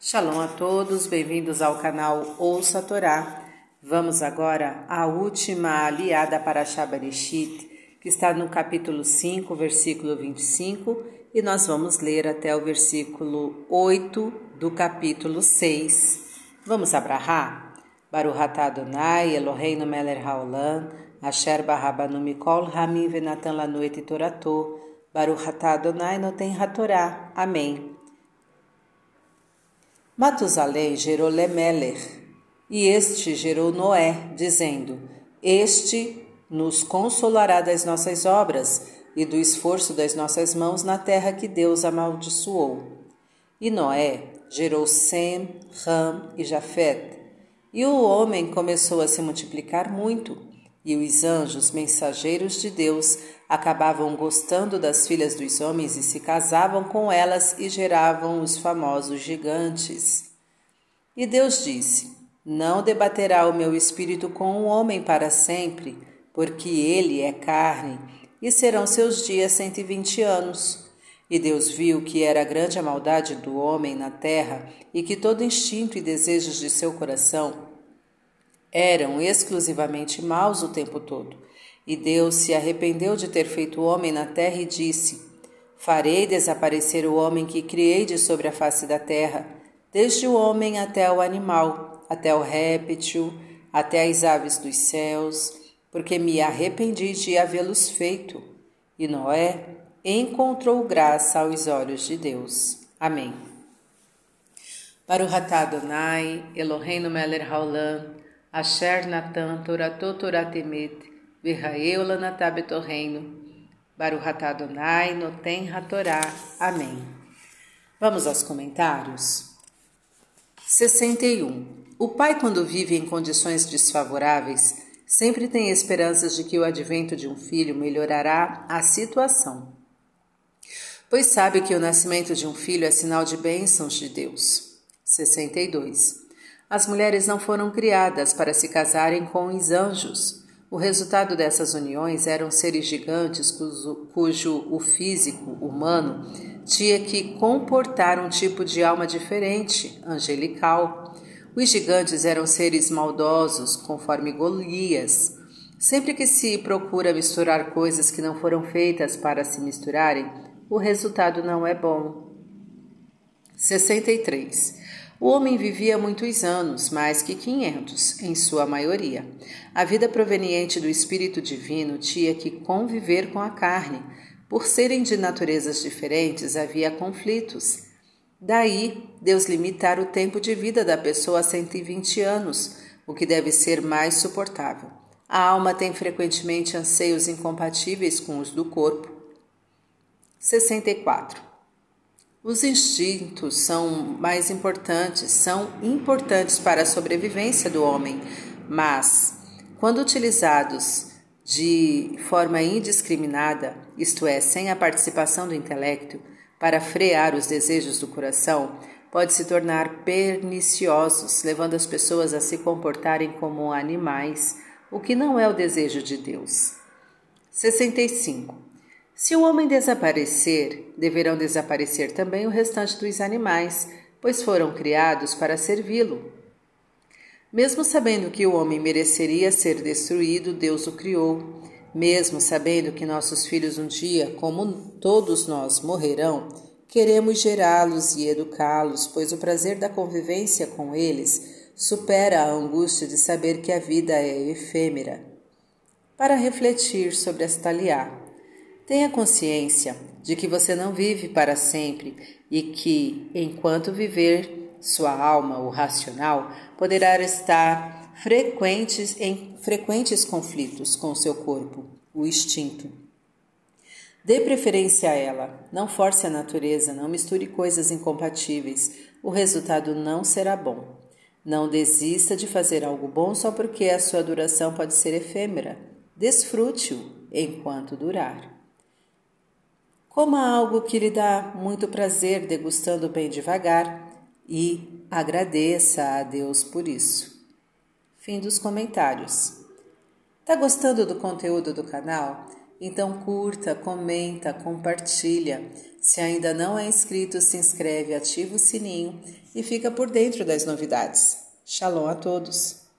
Shalom a todos, bem-vindos ao canal Ouça Torah. Vamos agora à última aliada para Shabarishit, que está no capítulo 5, versículo 25, e nós vamos ler até o versículo 8 do capítulo 6. Vamos abrahar? Baruch atá Adonai, Eloheinu Meler Haolan, Asher Barrabanu Mikol Hamim, Venatan Lanueti Toratô, Baruhatadonai Adonai noten hatorá. Amém. Matusalém gerou Lemeler, e este gerou Noé, dizendo: Este nos consolará das nossas obras e do esforço das nossas mãos na terra que Deus amaldiçoou. E Noé gerou Sem, Cam e Jafet. E o homem começou a se multiplicar muito, e os anjos, mensageiros de Deus, acabavam gostando das filhas dos homens e se casavam com elas e geravam os famosos gigantes. E Deus disse: Não debaterá o meu espírito com o homem para sempre, porque ele é carne, e serão seus dias 120 anos. E Deus viu que era grande a maldade do homem na terra, e que todo instinto e desejos de seu coração eram exclusivamente maus o tempo todo. E Deus se arrependeu de ter feito o homem na terra e disse: Farei desaparecer o homem que criei de sobre a face da terra, desde o homem até o animal, até o réptil, até as aves dos céus, porque me arrependi de havê-los feito. E Noé encontrou graça aos olhos de Deus. Amém. Baruhatá Adonai, Eloheinu Meler Haolan, Asher Natan, Toratô, Totoratemet, Torreno, Baruhatá Adonai, noten hatorá. Amém. Vamos aos comentários. 61. O pai, quando vive em condições desfavoráveis, sempre tem esperanças de que o advento de um filho melhorará a situação, pois sabe que o nascimento de um filho é sinal de bênçãos de Deus. 62. As mulheres não foram criadas para se casarem com os anjos. O resultado dessas uniões eram seres gigantes cujo o físico humano tinha que comportar um tipo de alma diferente, angelical. Os gigantes eram seres maldosos, conforme Golias. Sempre que se procura misturar coisas que não foram feitas para se misturarem, o resultado não é bom. 63. O homem vivia muitos anos, mais que 500, em sua maioria. A vida proveniente do Espírito Divino tinha que conviver com a carne. Por serem de naturezas diferentes, havia conflitos. Daí, Deus limitar o tempo de vida da pessoa a 120 anos, o que deve ser mais suportável. A alma tem frequentemente anseios incompatíveis com os do corpo. 64. Os instintos são importantes para a sobrevivência do homem, mas, quando utilizados de forma indiscriminada, isto é, sem a participação do intelecto, para frear os desejos do coração, pode se tornar perniciosos, levando as pessoas a se comportarem como animais, o que não é o desejo de Deus. 65. Se o homem desaparecer, deverão desaparecer também o restante dos animais, pois foram criados para servi-lo. Mesmo sabendo que o homem mereceria ser destruído, Deus o criou. Mesmo sabendo que nossos filhos um dia, como todos nós, morrerão, queremos gerá-los e educá-los, pois o prazer da convivência com eles supera a angústia de saber que a vida é efêmera. Para refletir sobre esta aliá, tenha consciência de que você não vive para sempre e que, enquanto viver, sua alma, o racional, poderá estar em frequentes conflitos com seu corpo, o instinto. Dê preferência a ela, não force a natureza, não misture coisas incompatíveis, o resultado não será bom. Não desista de fazer algo bom só porque a sua duração pode ser efêmera, desfrute-o enquanto durar. Coma algo que lhe dá muito prazer, degustando bem devagar, e agradeça a Deus por isso. Fim dos comentários. Tá gostando do conteúdo do canal? Então curta, comenta, compartilha. Se ainda não é inscrito, se inscreve, ativa o sininho e fica por dentro das novidades. Shalom a todos!